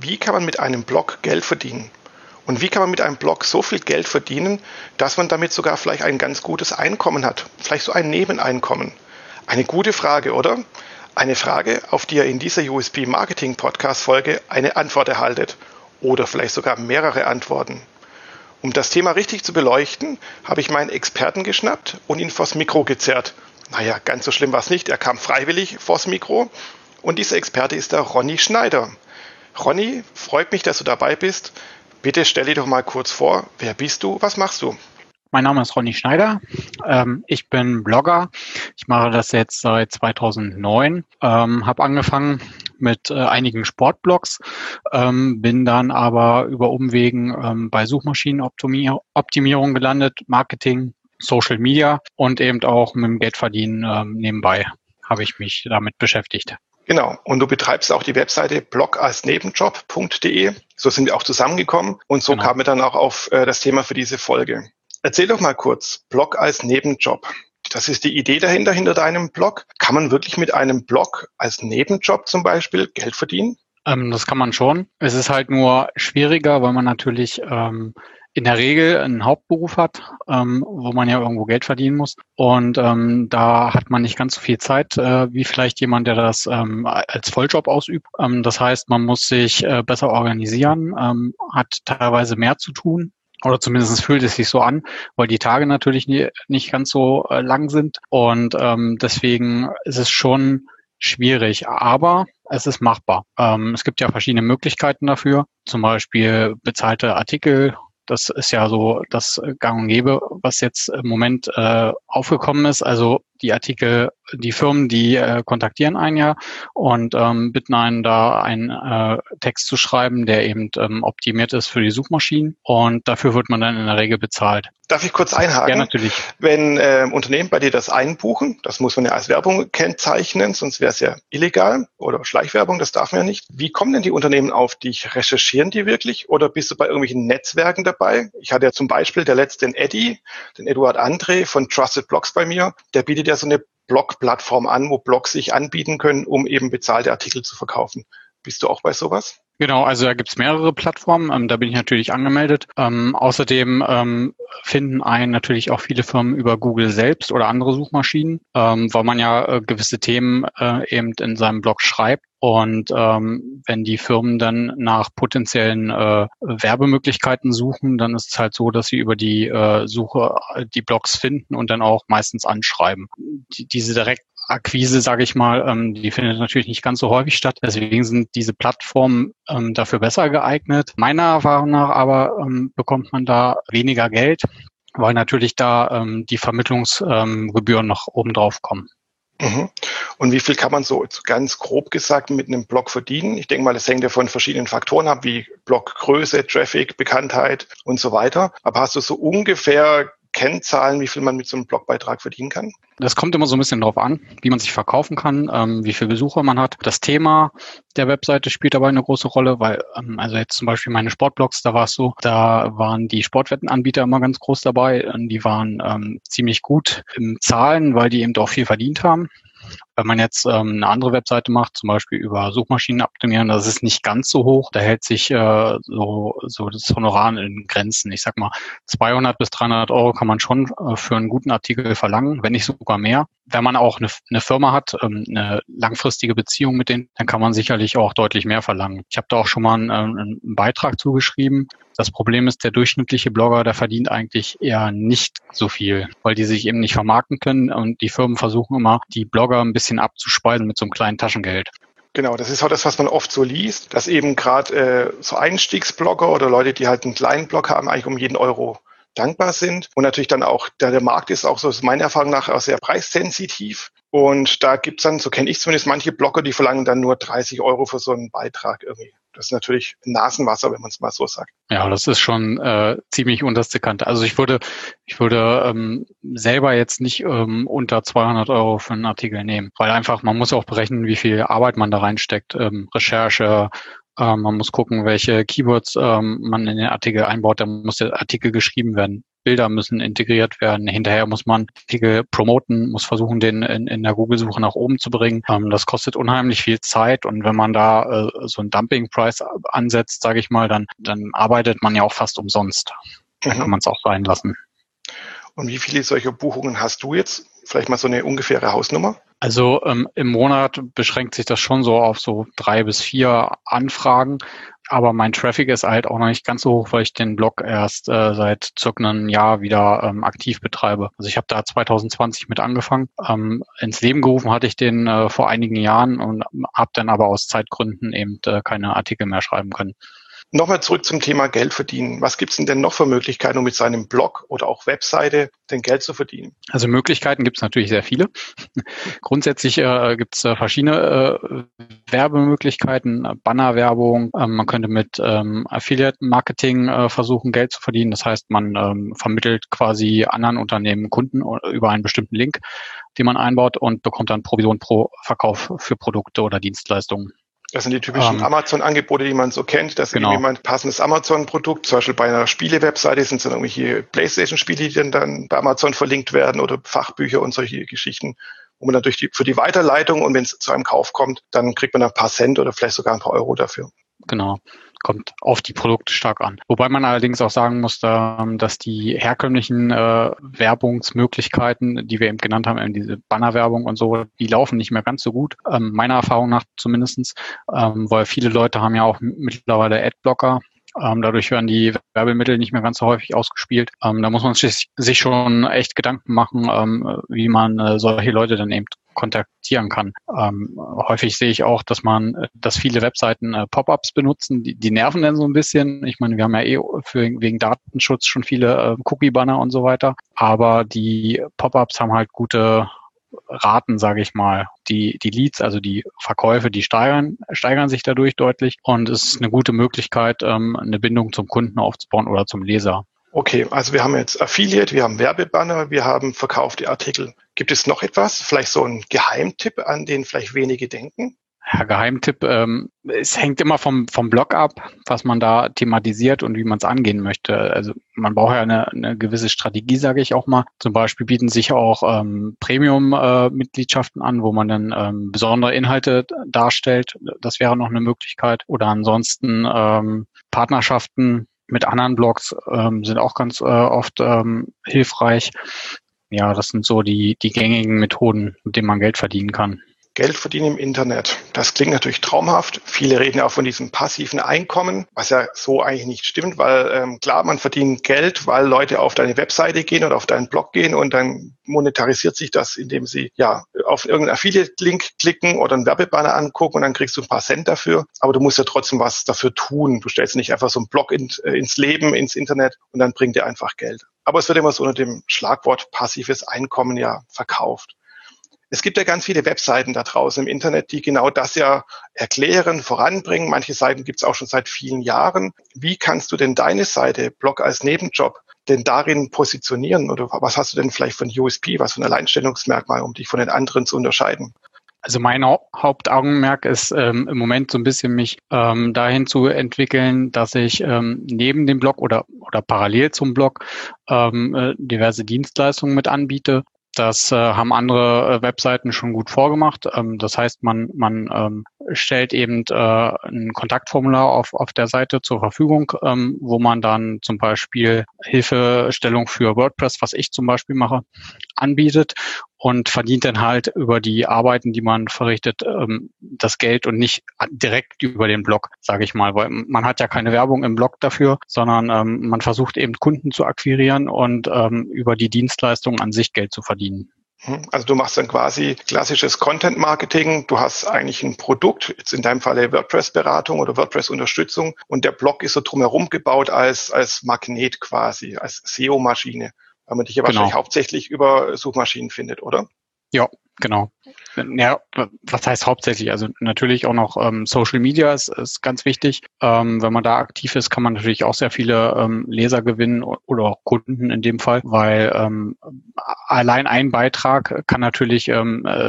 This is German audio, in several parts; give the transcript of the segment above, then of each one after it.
Wie kann man mit einem Blog Geld verdienen? Und wie kann man mit einem Blog so viel Geld verdienen, dass man damit sogar vielleicht ein ganz gutes Einkommen hat? Vielleicht so ein Nebeneinkommen? Eine gute Frage, oder? Eine Frage, auf die ihr in dieser USP-Marketing-Podcast-Folge eine Antwort erhaltet. Oder vielleicht sogar mehrere Antworten. Um das Thema richtig zu beleuchten, habe ich meinen Experten geschnappt und ihn vors Mikro gezerrt. Naja, ganz so schlimm war es nicht. Er kam freiwillig vors Mikro. Und dieser Experte ist der Ronny Schneider. Ronny, freut mich, dass du dabei bist. Bitte stell dir doch mal kurz vor, wer bist du, was machst du? Mein Name ist Ronny Schneider, ich bin Blogger, ich mache das jetzt seit 2009, habe angefangen mit einigen Sportblogs, bin dann aber über Umwegen bei Suchmaschinenoptimierung gelandet, Marketing, Social Media und eben auch mit dem Geldverdienen nebenbei habe ich mich damit beschäftigt. Genau, und du betreibst auch die Webseite blog-als-neben-job.de, so sind wir auch zusammengekommen und so kamen wir dann auch auf das Thema für diese Folge. Erzähl doch mal kurz, Blog als Nebenjob. Das ist die Idee dahinter, hinter deinem Blog. Kann man wirklich mit einem Blog als Nebenjob zum Beispiel Geld verdienen? Das kann man schon. Es ist halt nur schwieriger, weil man natürlich in der Regel einen Hauptberuf hat, wo man ja irgendwo Geld verdienen muss. Und da hat man nicht ganz so viel Zeit wie vielleicht jemand, der das als Volljob ausübt. Das heißt, man muss sich besser organisieren, hat teilweise mehr zu tun. Oder zumindest fühlt es sich so an, weil die Tage natürlich nicht ganz so lang sind. Und deswegen ist es schon schwierig, aber es ist machbar. Es gibt ja verschiedene Möglichkeiten dafür, zum Beispiel bezahlte Artikel. Das ist ja so das Gang und Gäbe, was jetzt im Moment aufgekommen ist. Also die Artikel, die Firmen, die kontaktieren einen ja und bitten einen da einen Text zu schreiben, der eben optimiert ist für die Suchmaschinen. Und dafür wird man dann in der Regel bezahlt. Darf ich kurz einhaken? Ja, natürlich. Wenn Unternehmen bei dir das einbuchen, das muss man ja als Werbung kennzeichnen, sonst wäre es ja illegal oder Schleichwerbung, das darf man ja nicht. Wie kommen denn die Unternehmen auf dich? Recherchieren die wirklich oder bist du bei irgendwelchen Netzwerken dabei? Ich hatte ja zum Beispiel der letzte den Eduard André von Trusted Blocks bei mir, der bietet ja so eine Blog-Plattform an, wo Blogs sich anbieten können, um eben bezahlte Artikel zu verkaufen. Bist du auch bei sowas? Genau, also da gibt's mehrere Plattformen, da bin ich natürlich angemeldet. Außerdem finden einen natürlich auch viele Firmen über Google selbst oder andere Suchmaschinen, weil man ja gewisse Themen eben in seinem Blog schreibt. Und wenn die Firmen dann nach potenziellen Werbemöglichkeiten suchen, dann ist es halt so, dass sie über die Suche die Blogs finden und dann auch meistens anschreiben. Diese Direktakquise, sage ich mal, die findet natürlich nicht ganz so häufig statt. Deswegen sind diese Plattformen dafür besser geeignet. Meiner Erfahrung nach aber bekommt man da weniger Geld, weil natürlich da die Vermittlungsgebühren noch obendrauf kommen. Und wie viel kann man so ganz grob gesagt mit einem Blog verdienen? Ich denke mal, das hängt ja von verschiedenen Faktoren ab, wie Bloggröße, Traffic, Bekanntheit und so weiter. Aber hast du so ungefähr Kennzahlen, wie viel man mit so einem Blogbeitrag verdienen kann? Das kommt immer so ein bisschen drauf an, wie man sich verkaufen kann, wie viele Besucher man hat. Das Thema der Webseite spielt dabei eine große Rolle, weil also jetzt zum Beispiel meine Sportblogs, da war es so, da waren die Sportwettenanbieter immer ganz groß dabei. Die waren ziemlich gut im Zahlen, weil die eben auch viel verdient haben. Wenn man jetzt eine andere Webseite macht, zum Beispiel über Suchmaschinen optimieren, das ist nicht ganz so hoch. Da hält sich so das Honorar in Grenzen. Ich sag mal, 200 bis 300 Euro kann man schon für einen guten Artikel verlangen, wenn nicht sogar mehr. Wenn man auch eine Firma hat, eine langfristige Beziehung mit denen, dann kann man sicherlich auch deutlich mehr verlangen. Ich habe da auch schon mal einen Beitrag zugeschrieben. Das Problem ist, der durchschnittliche Blogger, der verdient eigentlich eher nicht so viel, weil die sich eben nicht vermarkten können und die Firmen versuchen immer, die Blogger ein bisschen abzuspeisen mit so einem kleinen Taschengeld. Genau, das ist auch das, was man oft so liest, dass eben gerade so Einstiegsblogger oder Leute, die halt einen kleinen Blog haben, eigentlich um jeden Euro dankbar sind. Und natürlich dann auch, der Markt ist auch so, ist meiner Erfahrung nach auch sehr preissensitiv. Und da gibt es dann, so kenne ich zumindest manche Blogger, die verlangen dann nur 30 Euro für so einen Beitrag irgendwie. Das ist natürlich Nasenwasser, wenn man es mal so sagt. Ja, das ist schon ziemlich unterste Kante. Also ich würde selber jetzt nicht unter 200 Euro für einen Artikel nehmen, weil einfach, man muss auch berechnen, wie viel Arbeit man da reinsteckt, Recherche, man muss gucken, welche Keywords man in den Artikel einbaut, dann muss der Artikel geschrieben werden. Bilder müssen integriert werden. Hinterher muss man Artikel promoten, muss versuchen, den in der Google-Suche nach oben zu bringen. Das kostet unheimlich viel Zeit. Und wenn man da so einen Dumping-Price ansetzt, sage ich mal, dann arbeitet man ja auch fast umsonst. Dann kann man es auch sein lassen. Und wie viele solcher Buchungen hast du jetzt? Vielleicht mal so eine ungefähre Hausnummer? Also im Monat beschränkt sich das schon so auf so 3 bis 4 Anfragen. Aber mein Traffic ist halt auch noch nicht ganz so hoch, weil ich den Blog erst seit circa einem Jahr wieder aktiv betreibe. Also ich habe da 2020 mit angefangen. Ins Leben gerufen hatte ich den vor einigen Jahren und habe dann aber aus Zeitgründen eben keine Artikel mehr schreiben können. Nochmal zurück zum Thema Geld verdienen. Was gibt's denn noch für Möglichkeiten, um mit seinem Blog oder auch Webseite denn Geld zu verdienen? Also Möglichkeiten gibt's natürlich sehr viele. Grundsätzlich gibt's verschiedene Werbemöglichkeiten, Bannerwerbung. Man könnte mit Affiliate-Marketing versuchen, Geld zu verdienen. Das heißt, man vermittelt quasi anderen Unternehmen Kunden über einen bestimmten Link, den man einbaut und bekommt dann Provision pro Verkauf für Produkte oder Dienstleistungen. Das sind die typischen Amazon-Angebote, die man so kennt, dass jemand passendes Amazon-Produkt, zum Beispiel bei einer Spiele-Webseite sind es dann irgendwelche PlayStation-Spiele, die dann bei Amazon verlinkt werden oder Fachbücher und solche Geschichten, wo man natürlich für die Weiterleitung und wenn es zu einem Kauf kommt, dann kriegt man ein paar Cent oder vielleicht sogar ein paar Euro dafür. Genau. Kommt auf die Produkte stark an. Wobei man allerdings auch sagen muss, dass die herkömmlichen Werbungsmöglichkeiten, die wir eben genannt haben, eben diese Bannerwerbung und so, die laufen nicht mehr ganz so gut, meiner Erfahrung nach zumindestens, weil viele Leute haben ja auch mittlerweile Adblocker. Dadurch werden die Werbemittel nicht mehr ganz so häufig ausgespielt. Da muss man sich schon echt Gedanken machen, wie man solche Leute dann eben kontaktieren kann. Häufig sehe ich auch, dass viele Webseiten Pop-ups benutzen, die nerven dann so ein bisschen. Ich meine, wir haben ja wegen Datenschutz schon viele Cookie-Banner und so weiter. Aber die Pop-ups haben halt gute Raten, sage ich mal. Die Leads, also die Verkäufe, die steigern sich dadurch deutlich und es ist eine gute Möglichkeit, eine Bindung zum Kunden aufzubauen oder zum Leser. Okay, also wir haben jetzt Affiliate, wir haben Werbebanner, wir haben verkaufte Artikel. Gibt es noch etwas, vielleicht so einen Geheimtipp, an den vielleicht wenige denken? Ja, Geheimtipp, es hängt immer vom Blog ab, was man da thematisiert und wie man es angehen möchte. Also man braucht ja eine gewisse Strategie, sage ich auch mal. Zum Beispiel bieten sich auch Premium-Mitgliedschaften an, wo man dann besondere Inhalte darstellt. Das wäre noch eine Möglichkeit. Oder ansonsten Partnerschaften mit anderen Blogs sind auch ganz oft hilfreich. Ja, das sind so die gängigen Methoden, mit denen man Geld verdienen kann. Geld verdienen im Internet. Das klingt natürlich traumhaft. Viele reden auch von diesem passiven Einkommen, was ja so eigentlich nicht stimmt, weil klar, man verdient Geld, weil Leute auf deine Webseite gehen oder auf deinen Blog gehen und dann monetarisiert sich das, indem sie ja auf irgendeinen Affiliate-Link klicken oder einen Werbebanner angucken und dann kriegst du ein paar Cent dafür. Aber du musst ja trotzdem was dafür tun. Du stellst nicht einfach so einen Blog ins Leben, ins Internet und dann bringt dir einfach Geld. Aber es wird immer so unter dem Schlagwort passives Einkommen ja verkauft. Es gibt ja ganz viele Webseiten da draußen im Internet, die genau das ja erklären, voranbringen. Manche Seiten gibt es auch schon seit vielen Jahren. Wie kannst du denn deine Seite, Blog als Nebenjob, denn darin positionieren? Oder was hast du denn vielleicht von USP, was für ein Alleinstellungsmerkmal, um dich von den anderen zu unterscheiden? Also mein Hauptaugenmerk ist im Moment so ein bisschen mich dahin zu entwickeln, dass ich neben dem Blog oder parallel zum Blog diverse Dienstleistungen mit anbiete. Das haben andere Webseiten schon gut vorgemacht. Das heißt, man stellt eben ein Kontaktformular auf der Seite zur Verfügung, wo man dann zum Beispiel Hilfestellung für WordPress, was ich zum Beispiel mache, anbietet und verdient dann halt über die Arbeiten, die man verrichtet, das Geld und nicht direkt über den Blog, sage ich mal. Weil man hat ja keine Werbung im Blog dafür, sondern man versucht eben Kunden zu akquirieren und über die Dienstleistung an sich Geld zu verdienen. Also du machst dann quasi klassisches Content-Marketing. Du hast eigentlich ein Produkt, jetzt in deinem Falle WordPress-Beratung oder WordPress-Unterstützung und der Blog ist so drumherum gebaut als Magnet quasi, als SEO-Maschine, weil man dich ja wahrscheinlich hauptsächlich über Suchmaschinen findet, oder? Ja, genau. Ja, was heißt hauptsächlich? Also natürlich auch noch Social Media ist ganz wichtig. Wenn man da aktiv ist, kann man natürlich auch sehr viele Leser gewinnen oder auch Kunden in dem Fall, weil allein ein Beitrag kann natürlich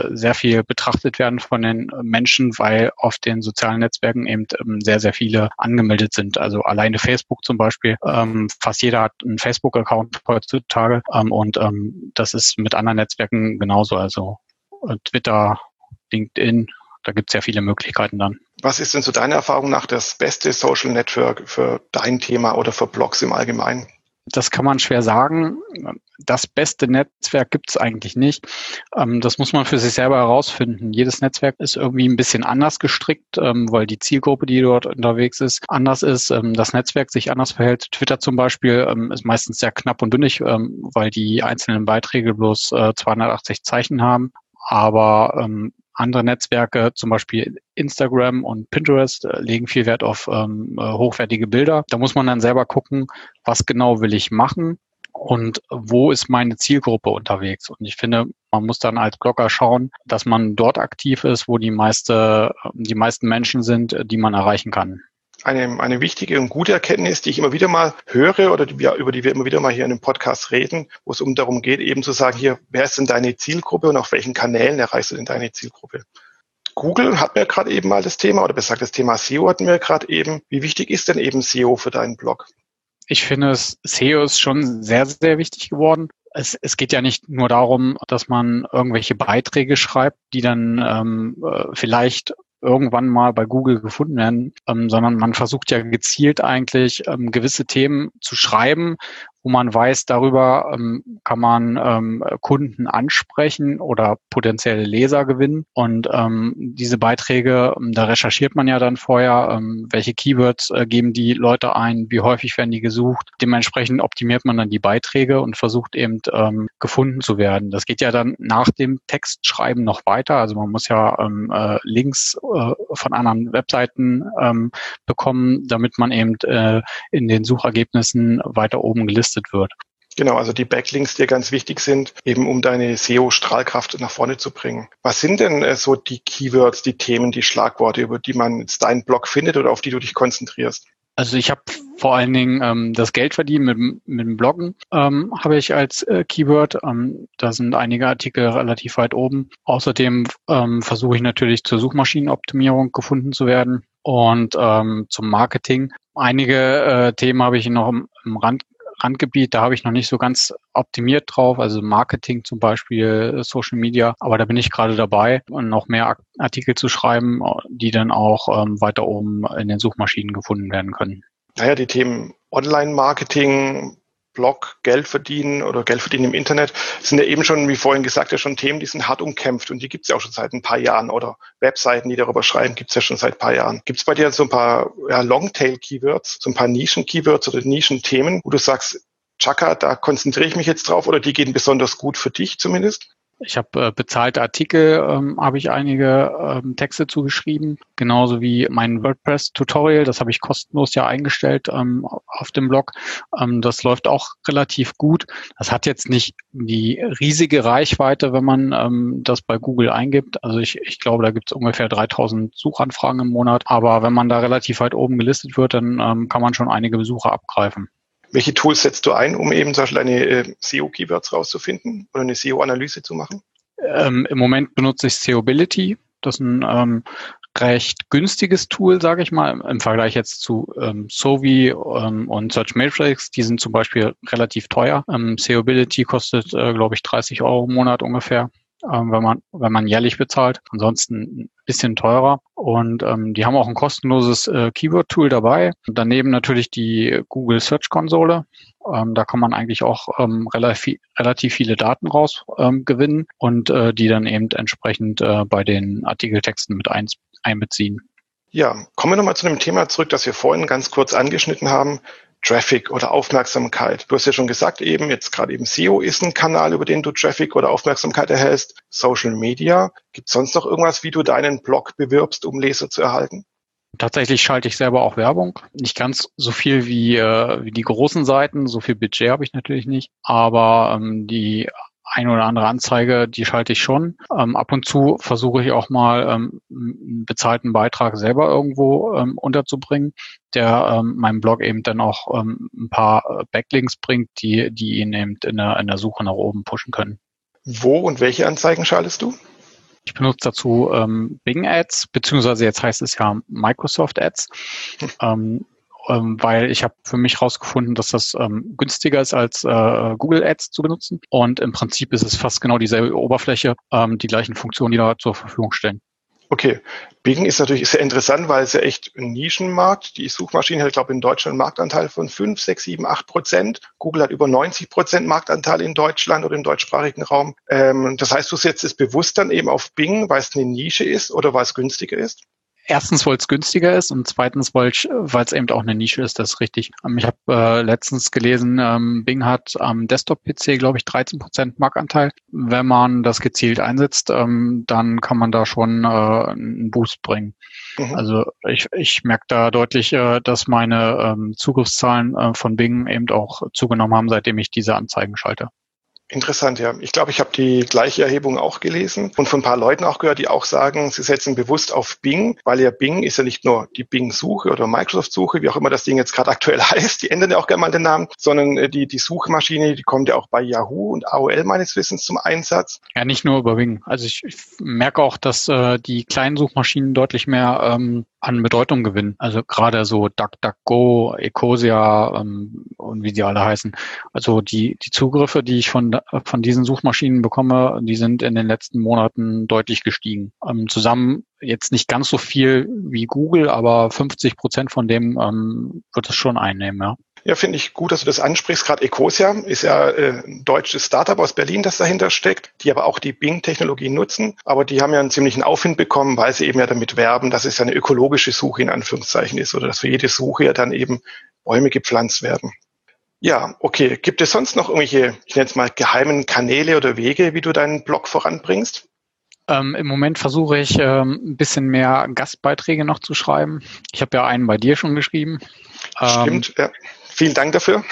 sehr viel betrachtet werden von den Menschen, weil auf den sozialen Netzwerken eben sehr, sehr viele angemeldet sind. Also alleine Facebook zum Beispiel. Fast jeder hat einen Facebook-Account heutzutage und das ist mit anderen Netzwerken genauso. Also Twitter, LinkedIn, da gibt es ja viele Möglichkeiten dann. Was ist denn so deiner Erfahrung nach das beste Social Network für dein Thema oder für Blogs im Allgemeinen? Das kann man schwer sagen. Das beste Netzwerk gibt es eigentlich nicht. Das muss man für sich selber herausfinden. Jedes Netzwerk ist irgendwie ein bisschen anders gestrickt, weil die Zielgruppe, die dort unterwegs ist, anders ist. Das Netzwerk sich anders verhält. Twitter zum Beispiel ist meistens sehr knapp und dünnig, weil die einzelnen Beiträge bloß 280 Zeichen haben. Aber andere Netzwerke, zum Beispiel Instagram und Pinterest, legen viel Wert auf hochwertige Bilder. Da muss man dann selber gucken, was genau will ich machen und wo ist meine Zielgruppe unterwegs. Und ich finde, man muss dann als Blogger schauen, dass man dort aktiv ist, wo die meisten Menschen sind, die man erreichen kann. Eine wichtige und gute Erkenntnis, die ich immer wieder mal höre oder über die wir immer wieder mal hier in dem Podcast reden, wo es darum geht, eben zu sagen, hier, wer ist denn deine Zielgruppe und auf welchen Kanälen erreichst du denn deine Zielgruppe? Google hatten wir gerade eben mal das Thema, oder besser gesagt das Thema SEO hatten wir gerade eben. Wie wichtig ist denn eben SEO für deinen Blog? Ich finde, SEO ist schon sehr, sehr wichtig geworden. Es geht ja nicht nur darum, dass man irgendwelche Beiträge schreibt, die dann vielleicht irgendwann mal bei Google gefunden werden, sondern man versucht ja gezielt eigentlich gewisse Themen zu schreiben, wo man weiß, darüber kann man Kunden ansprechen oder potenzielle Leser gewinnen. Und diese Beiträge, da recherchiert man ja dann vorher, welche Keywords geben die Leute ein, wie häufig werden die gesucht. Dementsprechend optimiert man dann die Beiträge und versucht eben gefunden zu werden. Das geht ja dann nach dem Textschreiben noch weiter. Also man muss ja Links von anderen Webseiten bekommen, damit man eben in den Suchergebnissen weiter oben gelistet wird. Genau, also die Backlinks, die ganz wichtig sind, eben um deine SEO-Strahlkraft nach vorne zu bringen. Was sind denn so die Keywords, die Themen, die Schlagworte, über die man jetzt deinen Blog findet oder auf die du dich konzentrierst? Also ich habe vor allen Dingen das Geld verdienen mit dem Bloggen habe ich als Keyword. Da sind einige Artikel relativ weit oben. Außerdem versuche ich natürlich zur Suchmaschinenoptimierung gefunden zu werden und zum Marketing. Einige Themen habe ich noch im Randgebiet, da habe ich noch nicht so ganz optimiert drauf, also Marketing zum Beispiel, Social Media, aber da bin ich gerade dabei, noch mehr Artikel zu schreiben, die dann auch weiter oben in den Suchmaschinen gefunden werden können. Naja, die Themen Online-Marketing, Blog, Geld verdienen oder Geld verdienen im Internet sind ja eben schon, wie vorhin gesagt, ja schon Themen, die sind hart umkämpft und die gibt es ja auch schon seit ein paar Jahren, oder Webseiten, die darüber schreiben, gibt es ja schon seit ein paar Jahren. Gibt es bei dir so ein paar Longtail-Keywords, so ein paar Nischen-Keywords oder Nischen-Themen, wo du sagst, Chaka, da konzentriere ich mich jetzt drauf oder die gehen besonders gut für dich zumindest? Ich habe bezahlte Artikel, habe ich einige Texte zugeschrieben, genauso wie mein WordPress-Tutorial, das habe ich kostenlos ja eingestellt auf dem Blog. Das läuft auch relativ gut. Das hat jetzt nicht die riesige Reichweite, wenn man das bei Google eingibt. Also ich glaube, da gibt es ungefähr 3000 Suchanfragen im Monat. Aber wenn man da relativ weit oben gelistet wird, dann kann man schon einige Besucher abgreifen. Welche Tools setzt du ein, um eben zum Beispiel eine SEO-Keywords rauszufinden oder eine SEO-Analyse zu machen? Im Moment benutze ich SEOability. Das ist ein recht günstiges Tool, sage ich mal, im Vergleich jetzt zu Sovi und Search Matrix. Die sind zum Beispiel relativ teuer. SEOability kostet, glaube ich, 30 Euro im Monat ungefähr, wenn man jährlich bezahlt. Ansonsten bisschen teurer und die haben auch ein kostenloses Keyword-Tool dabei. Daneben natürlich die Google-Search-Konsole. Da kann man eigentlich auch relativ viele Daten rausgewinnen und die dann eben entsprechend bei den Artikeltexten mit einbeziehen. Ja, kommen wir nochmal zu dem Thema zurück, das wir vorhin ganz kurz angeschnitten haben. Traffic oder Aufmerksamkeit. Du hast ja schon gesagt eben, jetzt gerade eben SEO ist ein Kanal, über den du Traffic oder Aufmerksamkeit erhältst. Social Media. Gibt es sonst noch irgendwas, wie du deinen Blog bewirbst, um Leser zu erhalten? Tatsächlich schalte ich selber auch Werbung. Nicht ganz so viel wie die großen Seiten. So viel Budget habe ich natürlich nicht. Aber die ein oder andere Anzeige, die schalte ich schon. Ab und zu versuche ich auch mal einen bezahlten Beitrag selber irgendwo unterzubringen, der meinem Blog eben dann auch ein paar Backlinks bringt, die ihn eben in der Suche nach oben pushen können. Wo und welche Anzeigen schaltest du? Ich benutze dazu Bing-Ads, beziehungsweise jetzt heißt es ja Microsoft-Ads, weil ich habe für mich herausgefunden, dass das günstiger ist, als Google-Ads zu benutzen. Und im Prinzip ist es fast genau dieselbe Oberfläche, die gleichen Funktionen, die da zur Verfügung stehen. Okay, Bing ist natürlich sehr interessant, weil es ja echt ein Nischenmarkt. Die Suchmaschine hat, ich glaube, in Deutschland einen Marktanteil von 5, 6, 7, 8%. Google hat über 90% Marktanteil in Deutschland oder im deutschsprachigen Raum. Das heißt, du setzt es bewusst dann eben auf Bing, weil es eine Nische ist oder weil es günstiger ist? Erstens, weil es günstiger ist und zweitens, weil es eben auch eine Nische ist, das ist richtig. Ich habe letztens gelesen, Bing hat am Desktop-PC, glaube ich, 13% Marktanteil. Wenn man das gezielt einsetzt, dann kann man da schon einen Boost bringen. Mhm. Also ich merke da deutlich, dass meine Zugriffszahlen von Bing eben auch zugenommen haben, seitdem ich diese Anzeigen schalte. Interessant, ja. Ich glaube, ich habe die gleiche Erhebung auch gelesen und von ein paar Leuten auch gehört, die auch sagen, sie setzen bewusst auf Bing, weil ja Bing ist ja nicht nur die Bing-Suche oder Microsoft-Suche, wie auch immer das Ding jetzt gerade aktuell heißt, die ändern ja auch gerne mal den Namen, sondern die Suchmaschine, die kommt ja auch bei Yahoo und AOL meines Wissens zum Einsatz. Ja, nicht nur über Bing. Also ich merke auch, dass die kleinen Suchmaschinen deutlich mehr an Bedeutung gewinnen. Also gerade so DuckDuckGo, Ecosia und wie die alle heißen. Also die Zugriffe, die ich von diesen Suchmaschinen bekomme, die sind in den letzten Monaten deutlich gestiegen. Zusammen jetzt nicht ganz so viel wie Google, aber 50% von dem wird es schon einnehmen, ja. Ja, finde ich gut, dass du das ansprichst. Gerade Ecosia ist ja ein deutsches Startup aus Berlin, das dahinter steckt, die aber auch die Bing-Technologie nutzen. Aber die haben ja einen ziemlichen Aufwind bekommen, weil sie eben ja damit werben, dass es ja eine ökologische Suche in Anführungszeichen ist oder dass für jede Suche ja dann eben Bäume gepflanzt werden. Ja, okay. Gibt es sonst noch irgendwelche, ich nenne es mal, geheimen Kanäle oder Wege, wie du deinen Blog voranbringst? Im Moment versuche ich, ein bisschen mehr Gastbeiträge noch zu schreiben. Ich habe ja einen bei dir schon geschrieben. Stimmt, ja. Vielen Dank dafür.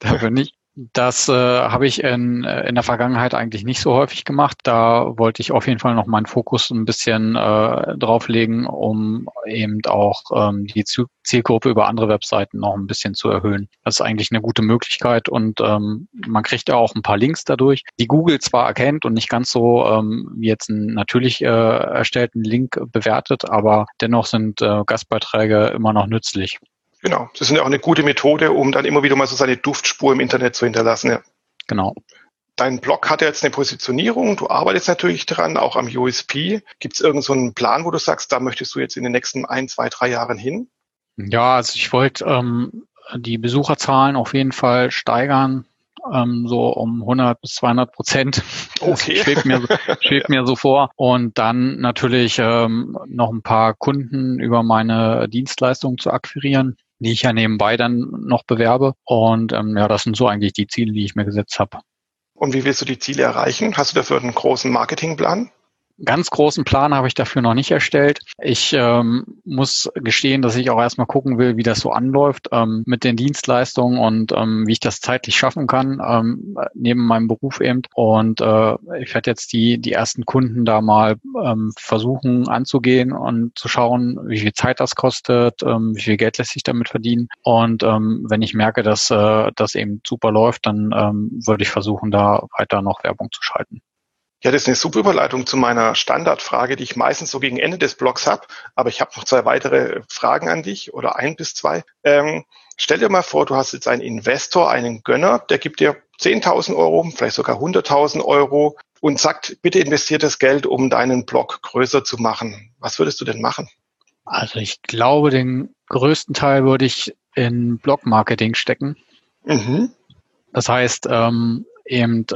Dafür nicht. Das habe ich in der Vergangenheit eigentlich nicht so häufig gemacht. Da wollte ich auf jeden Fall noch meinen Fokus ein bisschen drauflegen, um eben auch die Zielgruppe über andere Webseiten noch ein bisschen zu erhöhen. Das ist eigentlich eine gute Möglichkeit und man kriegt ja auch ein paar Links dadurch, die Google zwar erkennt und nicht ganz so wie jetzt einen natürlich erstellten Link bewertet, aber dennoch sind Gastbeiträge immer noch nützlich. Genau, das ist ja auch eine gute Methode, um dann immer wieder mal so seine Duftspur im Internet zu hinterlassen. Ja. Genau. Dein Blog hat ja jetzt eine Positionierung, du arbeitest natürlich dran, auch am USP. Gibt es irgend so einen Plan, wo du sagst, da möchtest du jetzt in den nächsten 1, 2, 3 Jahren hin? Ja, also ich wollte die Besucherzahlen auf jeden Fall steigern, so um 100 bis 200%. Okay. Das schwebt mir so vor. Und dann natürlich noch ein paar Kunden über meine Dienstleistungen zu akquirieren, die ich ja nebenbei dann noch bewerbe. Und ja, das sind so eigentlich die Ziele, die ich mir gesetzt habe. Und wie willst du die Ziele erreichen? Hast du dafür einen großen Marketingplan? Ganz großen Plan habe ich dafür noch nicht erstellt. Ich muss gestehen, dass ich auch erstmal gucken will, wie das so anläuft mit den Dienstleistungen und wie ich das zeitlich schaffen kann, neben meinem Beruf eben. Und ich werde jetzt die ersten Kunden da mal versuchen anzugehen und zu schauen, wie viel Zeit das kostet, wie viel Geld lässt sich damit verdienen. Und wenn ich merke, dass das eben super läuft, dann würde ich versuchen, da weiter noch Werbung zu schalten. Ja, das ist eine super Überleitung zu meiner Standardfrage, die ich meistens so gegen Ende des Blogs habe. Aber ich habe noch 2 weitere Fragen an dich oder 1 bis 2. Stell dir mal vor, du hast jetzt einen Investor, einen Gönner, der gibt dir 10.000 Euro, vielleicht sogar 100.000 Euro und sagt, bitte investier das Geld, um deinen Blog größer zu machen. Was würdest du denn machen? Also ich glaube, den größten Teil würde ich in Blog-Marketing stecken. Mhm. Das heißt, eben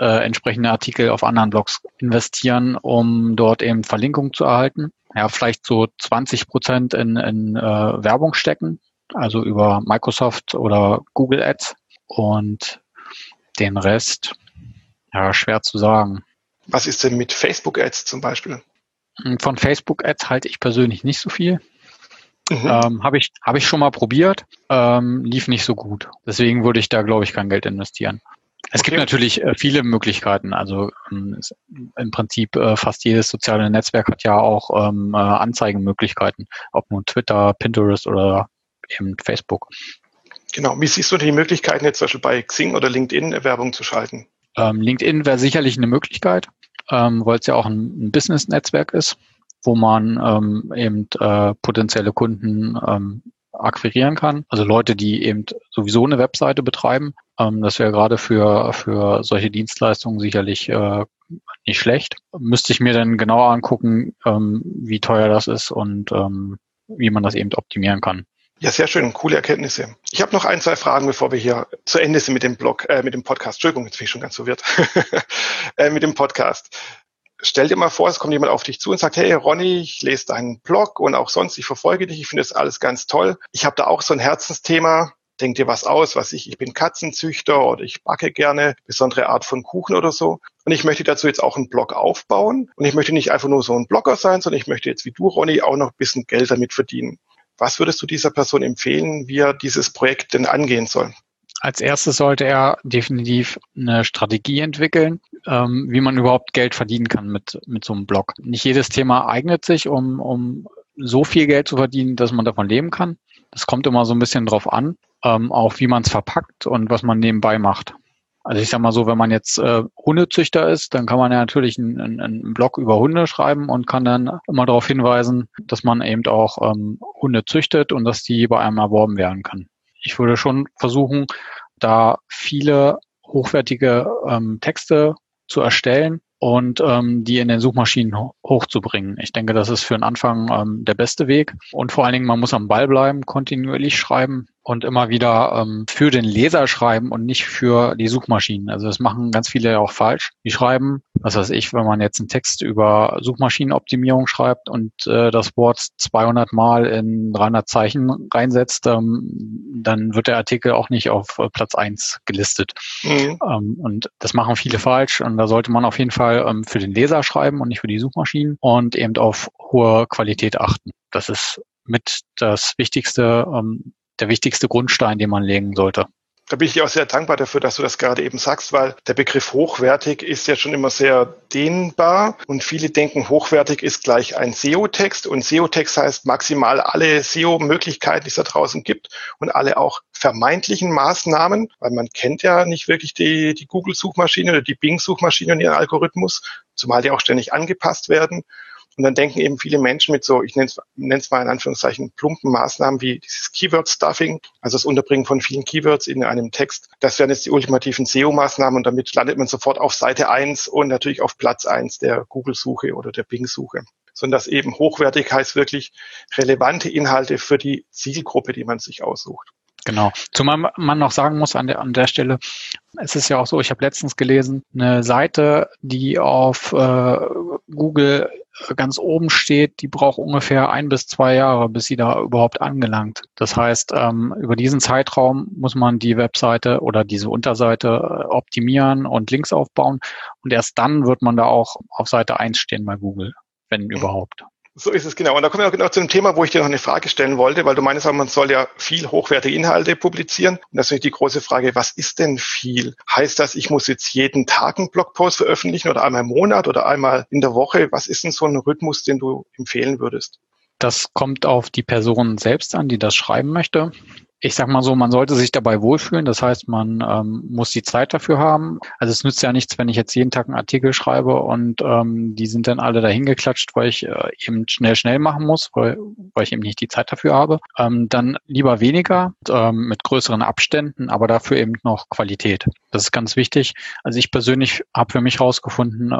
entsprechende Artikel auf anderen Blogs investieren, um dort eben Verlinkungen zu erhalten. Ja, vielleicht so 20% in Werbung stecken, also über Microsoft oder Google Ads und den Rest, ja, schwer zu sagen. Was ist denn mit Facebook Ads zum Beispiel? Von Facebook Ads halte ich persönlich nicht so viel. Mhm. Habe ich schon mal probiert, lief nicht so gut. Deswegen würde ich da, glaube ich, kein Geld investieren. Es gibt natürlich viele Möglichkeiten. Also im Prinzip fast jedes soziale Netzwerk hat ja auch Anzeigenmöglichkeiten, ob nun Twitter, Pinterest oder eben Facebook. Genau. Wie siehst du die Möglichkeiten jetzt zum Beispiel bei Xing oder LinkedIn Werbung zu schalten? LinkedIn wäre sicherlich eine Möglichkeit, weil es ja auch ein Business-Netzwerk ist, wo man potenzielle Kunden akquirieren kann. Also Leute, die eben sowieso eine Webseite betreiben. Das wäre gerade für solche Dienstleistungen sicherlich nicht schlecht. Müsste ich mir dann genauer angucken, wie teuer das ist und wie man das eben optimieren kann. Ja, sehr schön. Coole Erkenntnisse. Ich habe noch ein, zwei Fragen, bevor wir hier zu Ende sind mit dem Podcast. Entschuldigung, jetzt bin ich schon ganz verwirrt. Mit dem Podcast. Stell dir mal vor, es kommt jemand auf dich zu und sagt, hey Ronny, ich lese deinen Blog und auch sonst, ich verfolge dich, ich finde das alles ganz toll. Ich habe da auch so ein Herzensthema, denk dir was aus, ich bin Katzenzüchter oder ich backe gerne, besondere Art von Kuchen oder so. Und ich möchte dazu jetzt auch einen Blog aufbauen und ich möchte nicht einfach nur so ein Blogger sein, sondern ich möchte jetzt wie du, Ronny, auch noch ein bisschen Geld damit verdienen. Was würdest du dieser Person empfehlen, wie er dieses Projekt denn angehen soll? Als erstes sollte er definitiv eine Strategie entwickeln, wie man überhaupt Geld verdienen kann mit so einem Blog. Nicht jedes Thema eignet sich, um so viel Geld zu verdienen, dass man davon leben kann. Das kommt immer so ein bisschen drauf an, auch wie man es verpackt und was man nebenbei macht. Also ich sag mal so, wenn man jetzt Hundezüchter ist, dann kann man ja natürlich einen Blog über Hunde schreiben und kann dann immer darauf hinweisen, dass man eben auch Hunde züchtet und dass die bei einem erworben werden kann. Ich würde schon versuchen, da viele hochwertige Texte zu erstellen und die in den Suchmaschinen hochzubringen. Ich denke, das ist für den Anfang der beste Weg. Und vor allen Dingen, man muss am Ball bleiben, kontinuierlich schreiben und immer wieder für den Leser schreiben und nicht für die Suchmaschinen. Also das machen ganz viele ja auch falsch. Die schreiben, was weiß ich, wenn man jetzt einen Text über Suchmaschinenoptimierung schreibt und das Wort 200 Mal in 300 Zeichen reinsetzt, dann wird der Artikel auch nicht auf Platz 1 gelistet. Mhm. Und das machen viele falsch. Und da sollte man auf jeden Fall für den Leser schreiben und nicht für die Suchmaschinen und eben auf hohe Qualität achten. Das ist mit das Wichtigste, der wichtigste Grundstein, den man legen sollte. Da bin ich dir auch sehr dankbar dafür, dass du das gerade eben sagst, weil der Begriff hochwertig ist ja schon immer sehr dehnbar und viele denken, hochwertig ist gleich ein SEO-Text und SEO-Text heißt maximal alle SEO-Möglichkeiten, die es da draußen gibt und alle auch vermeintlichen Maßnahmen, weil man kennt ja nicht wirklich die Google-Suchmaschine oder die Bing-Suchmaschine und ihren Algorithmus, zumal die auch ständig angepasst werden. Und dann denken eben viele Menschen mit so, ich nenne es mal in Anführungszeichen, plumpen Maßnahmen wie dieses Keyword-Stuffing, also das Unterbringen von vielen Keywords in einem Text. Das wären jetzt die ultimativen SEO-Maßnahmen und damit landet man sofort auf Seite 1 und natürlich auf Platz 1 der Google-Suche oder der Bing-Suche. Sondern das eben hochwertig heißt wirklich relevante Inhalte für die Zielgruppe, die man sich aussucht. Genau. Zumal man noch sagen muss an der Stelle, es ist ja auch so, ich habe letztens gelesen, eine Seite, die auf Google ganz oben steht, die braucht ungefähr 1 bis 2 Jahre, bis sie da überhaupt angelangt. Das heißt, über diesen Zeitraum muss man die Webseite oder diese Unterseite optimieren und Links aufbauen und erst dann wird man da auch auf Seite 1 stehen bei Google, wenn überhaupt. So ist es, genau. Und da kommen wir auch genau zu dem Thema, wo ich dir noch eine Frage stellen wollte, weil du meinst, man soll ja viel hochwertige Inhalte publizieren. Und das ist natürlich die große Frage, was ist denn viel? Heißt das, ich muss jetzt jeden Tag einen Blogpost veröffentlichen oder einmal im Monat oder einmal in der Woche? Was ist denn so ein Rhythmus, den du empfehlen würdest? Das kommt auf die Person selbst an, die das schreiben möchte. Ich sag mal so, man sollte sich dabei wohlfühlen. Das heißt, man muss die Zeit dafür haben. Also es nützt ja nichts, wenn ich jetzt jeden Tag einen Artikel schreibe und die sind dann alle dahin geklatscht, weil ich eben schnell machen muss, weil ich eben nicht die Zeit dafür habe. Dann lieber weniger, mit größeren Abständen, aber dafür eben noch Qualität. Das ist ganz wichtig. Also ich persönlich habe für mich herausgefunden,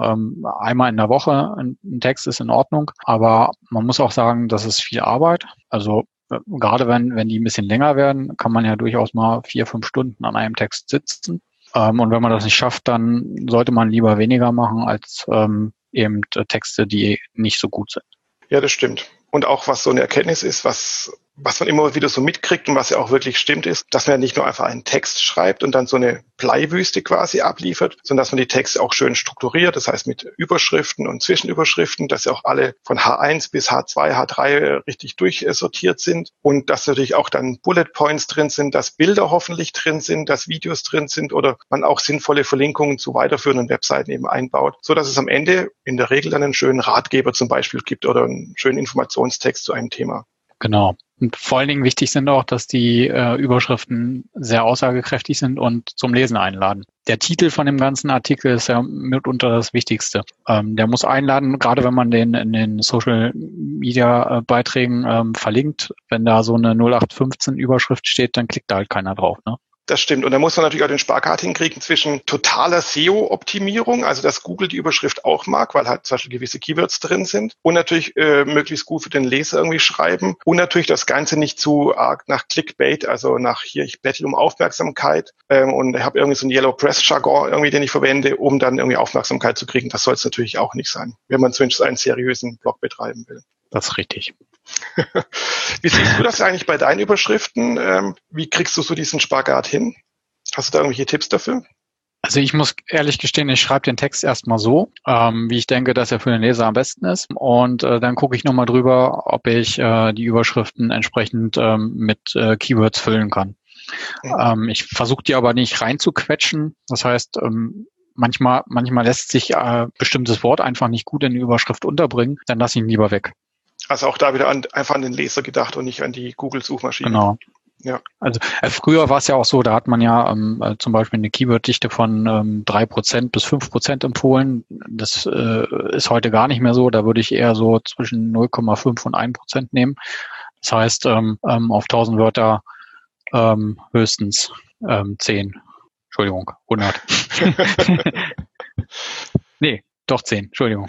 einmal in der Woche ein Text ist in Ordnung, aber man muss auch sagen, das ist viel Arbeit. Also gerade wenn die ein bisschen länger werden, kann man ja durchaus mal 4-5 Stunden an einem Text sitzen. Und wenn man das nicht schafft, dann sollte man lieber weniger machen als eben Texte, die nicht so gut sind. Ja, das stimmt. Und auch was so eine Erkenntnis ist, was was man immer wieder so mitkriegt und was ja auch wirklich stimmt ist, dass man ja nicht nur einfach einen Text schreibt und dann so eine Bleiwüste quasi abliefert, sondern dass man die Texte auch schön strukturiert, das heißt mit Überschriften und Zwischenüberschriften, dass ja auch alle von H1 bis H2, H3 richtig durchsortiert sind und dass natürlich auch dann Bullet Points drin sind, dass Bilder hoffentlich drin sind, dass Videos drin sind oder man auch sinnvolle Verlinkungen zu weiterführenden Webseiten eben einbaut, so dass es am Ende in der Regel dann einen schönen Ratgeber zum Beispiel gibt oder einen schönen Informationstext zu einem Thema. Genau. Und vor allen Dingen wichtig sind auch, dass die Überschriften sehr aussagekräftig sind und zum Lesen einladen. Der Titel von dem ganzen Artikel ist ja mitunter das Wichtigste. Der muss einladen, gerade wenn man den in den Social-Media-Beiträgen verlinkt. Wenn da so eine 0815-Überschrift steht, dann klickt da halt keiner drauf, ne? Das stimmt. Und da muss man natürlich auch den Spagat hinkriegen zwischen totaler SEO-Optimierung, also dass Google die Überschrift auch mag, weil halt zum Beispiel gewisse Keywords drin sind und natürlich möglichst gut für den Leser irgendwie schreiben und natürlich das Ganze nicht zu arg nach Clickbait, also nach hier, ich bettel um Aufmerksamkeit und ich habe irgendwie so einen Yellow Press-Jargon irgendwie, den ich verwende, um dann irgendwie Aufmerksamkeit zu kriegen. Das soll es natürlich auch nicht sein, wenn man zumindest einen seriösen Blog betreiben will. Das ist richtig. Wie siehst du das eigentlich bei deinen Überschriften? Wie kriegst du so diesen Spagat hin? Hast du da irgendwelche Tipps dafür? Also ich muss ehrlich gestehen, ich schreibe den Text erstmal so, wie ich denke, dass er für den Leser am besten ist. Und dann gucke ich nochmal drüber, ob ich die Überschriften entsprechend mit Keywords füllen kann. Ja. Ich versuche die aber nicht reinzuquetschen. Das heißt, manchmal lässt sich bestimmtes Wort einfach nicht gut in die Überschrift unterbringen. Dann lasse ich ihn lieber weg. Also auch da wieder einfach an den Leser gedacht und nicht an die Google-Suchmaschine. Genau. Ja. Also früher war es ja auch so, da hat man ja zum Beispiel eine Keyworddichte von 3% bis 5% empfohlen. Das ist heute gar nicht mehr so. Da würde ich eher so zwischen 0,5 und 1% nehmen. Das heißt, auf 1000 Wörter höchstens 10. Entschuldigung, 100. Nee. Doch 10, Entschuldigung.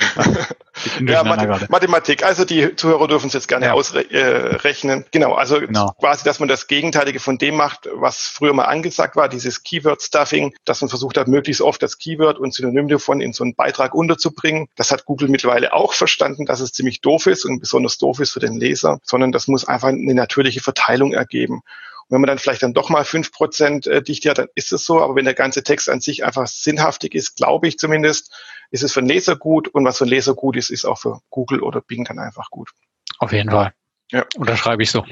Ja, Mathematik, also die Zuhörer dürfen es jetzt gerne ausrechnen. Genau, also quasi, dass man das Gegenteilige von dem macht, was früher mal angesagt war, dieses Keyword-Stuffing, dass man versucht hat, möglichst oft das Keyword und Synonym davon in so einen Beitrag unterzubringen. Das hat Google mittlerweile auch verstanden, dass es ziemlich doof ist und besonders doof ist für den Leser, sondern das muss einfach eine natürliche Verteilung ergeben. Wenn man dann vielleicht dann doch mal 5% Dichte hat, dann ist es so. Aber wenn der ganze Text an sich einfach sinnhaftig ist, glaube ich zumindest, ist es für den Leser gut. Und was für den Leser gut ist, ist auch für Google oder Bing dann einfach gut. Auf jeden Fall. Ja. Unterschreibe ich so.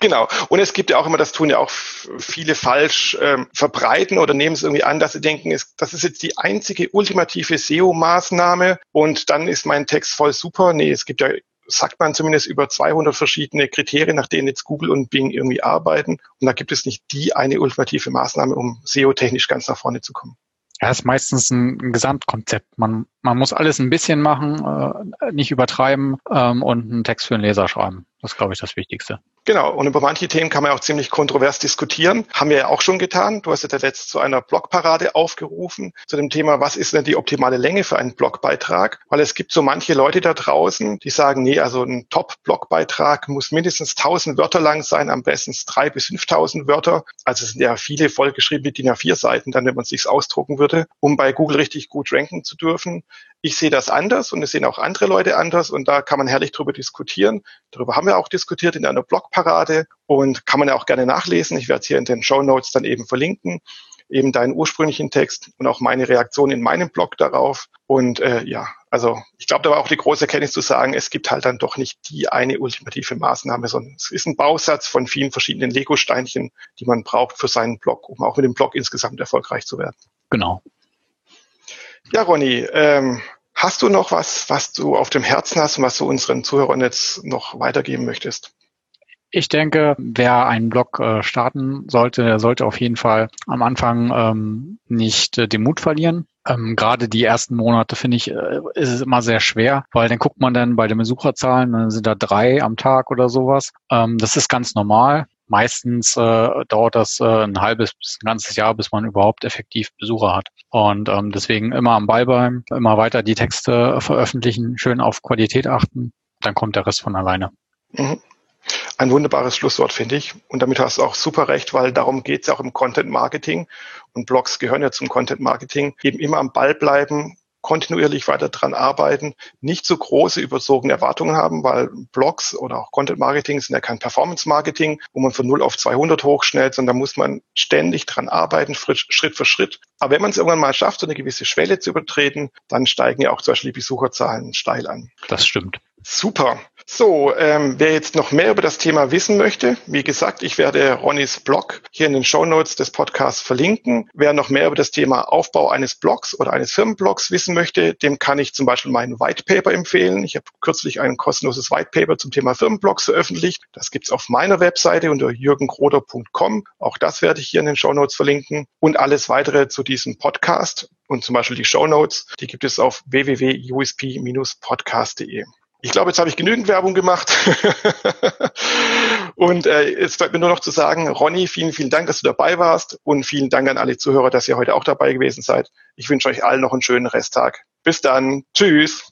Genau. Und es gibt ja auch immer, das tun ja auch viele falsch verbreiten oder nehmen es irgendwie an, dass sie denken, das ist jetzt die einzige ultimative SEO-Maßnahme und dann ist mein Text voll super. Nee, es gibt ja, sagt man zumindest, über 200 verschiedene Kriterien, nach denen jetzt Google und Bing irgendwie arbeiten. Und da gibt es nicht die eine ultimative Maßnahme, um SEO-technisch ganz nach vorne zu kommen. Ja, das ist meistens ein Gesamtkonzept. Man muss alles ein bisschen machen, nicht übertreiben und einen Text für den Leser schreiben. Das ist, glaube ich, das Wichtigste. Genau. Und über manche Themen kann man auch ziemlich kontrovers diskutieren. Haben wir ja auch schon getan. Du hast ja letztens zu einer Blogparade aufgerufen, zu dem Thema, was ist denn die optimale Länge für einen Blogbeitrag? Weil es gibt so manche Leute da draußen, die sagen, nee, also ein Top-Blogbeitrag muss mindestens 1000 Wörter lang sein, am besten 3.000 bis 5.000 Wörter. Also es sind ja viele vollgeschriebene DIN A4 Seiten, dann, wenn man es sich ausdrucken würde, um bei Google richtig gut ranken zu dürfen. Ich sehe das anders und es sehen auch andere Leute anders und da kann man herrlich drüber diskutieren. Darüber haben wir auch diskutiert in einer Blogparade und kann man ja auch gerne nachlesen. Ich werde es hier in den Shownotes dann eben verlinken, eben deinen ursprünglichen Text und auch meine Reaktion in meinem Blog darauf. Und also ich glaube, da war auch die große Erkenntnis zu sagen, es gibt halt dann doch nicht die eine ultimative Maßnahme, sondern es ist ein Bausatz von vielen verschiedenen Lego-Steinchen, die man braucht für seinen Blog, um auch mit dem Blog insgesamt erfolgreich zu werden. Genau. Ja, Ronny, hast du noch was du auf dem Herzen hast und was du unseren Zuhörern jetzt noch weitergeben möchtest? Ich denke, wer einen Blog starten sollte, der sollte auf jeden Fall am Anfang nicht den Mut verlieren. Gerade die ersten Monate, finde ich, ist es immer sehr schwer, weil dann guckt man dann bei den Besucherzahlen, dann sind da 3 am Tag oder sowas. Das ist ganz normal. Meistens dauert das ein halbes bis ein ganzes Jahr, bis man überhaupt effektiv Besucher hat. Und deswegen immer am Ball bleiben, immer weiter die Texte veröffentlichen, schön auf Qualität achten, dann kommt der Rest von alleine. Mhm. Ein wunderbares Schlusswort, finde ich. Und damit hast du auch super recht, weil darum geht es ja auch im Content-Marketing. Und Blogs gehören ja zum Content-Marketing. Eben immer am Ball bleiben, kontinuierlich weiter dran arbeiten, nicht so große überzogene Erwartungen haben, weil Blogs oder auch Content-Marketing sind ja kein Performance-Marketing, wo man von 0 auf 200 hochschnellt, sondern da muss man ständig dran arbeiten, Schritt für Schritt. Aber wenn man es irgendwann mal schafft, so eine gewisse Schwelle zu übertreten, dann steigen ja auch zum Beispiel die Besucherzahlen steil an. Das stimmt. Super. So, wer jetzt noch mehr über das Thema wissen möchte, wie gesagt, ich werde Ronnys Blog hier in den Shownotes des Podcasts verlinken. Wer noch mehr über das Thema Aufbau eines Blogs oder eines Firmenblogs wissen möchte, dem kann ich zum Beispiel meinen Whitepaper empfehlen. Ich habe kürzlich ein kostenloses Whitepaper zum Thema Firmenblogs veröffentlicht. Das gibt's auf meiner Webseite unter jürgengroder.com. Auch das werde ich hier in den Shownotes verlinken. Und alles weitere zu diesem Podcast und zum Beispiel die Shownotes, die gibt es auf www.usp-podcast.de. Ich glaube, jetzt habe ich genügend Werbung gemacht. Und jetzt bleibt mir nur noch zu sagen, Ronny, vielen, vielen Dank, dass du dabei warst. Und vielen Dank an alle Zuhörer, dass ihr heute auch dabei gewesen seid. Ich wünsche euch allen noch einen schönen Resttag. Bis dann. Tschüss.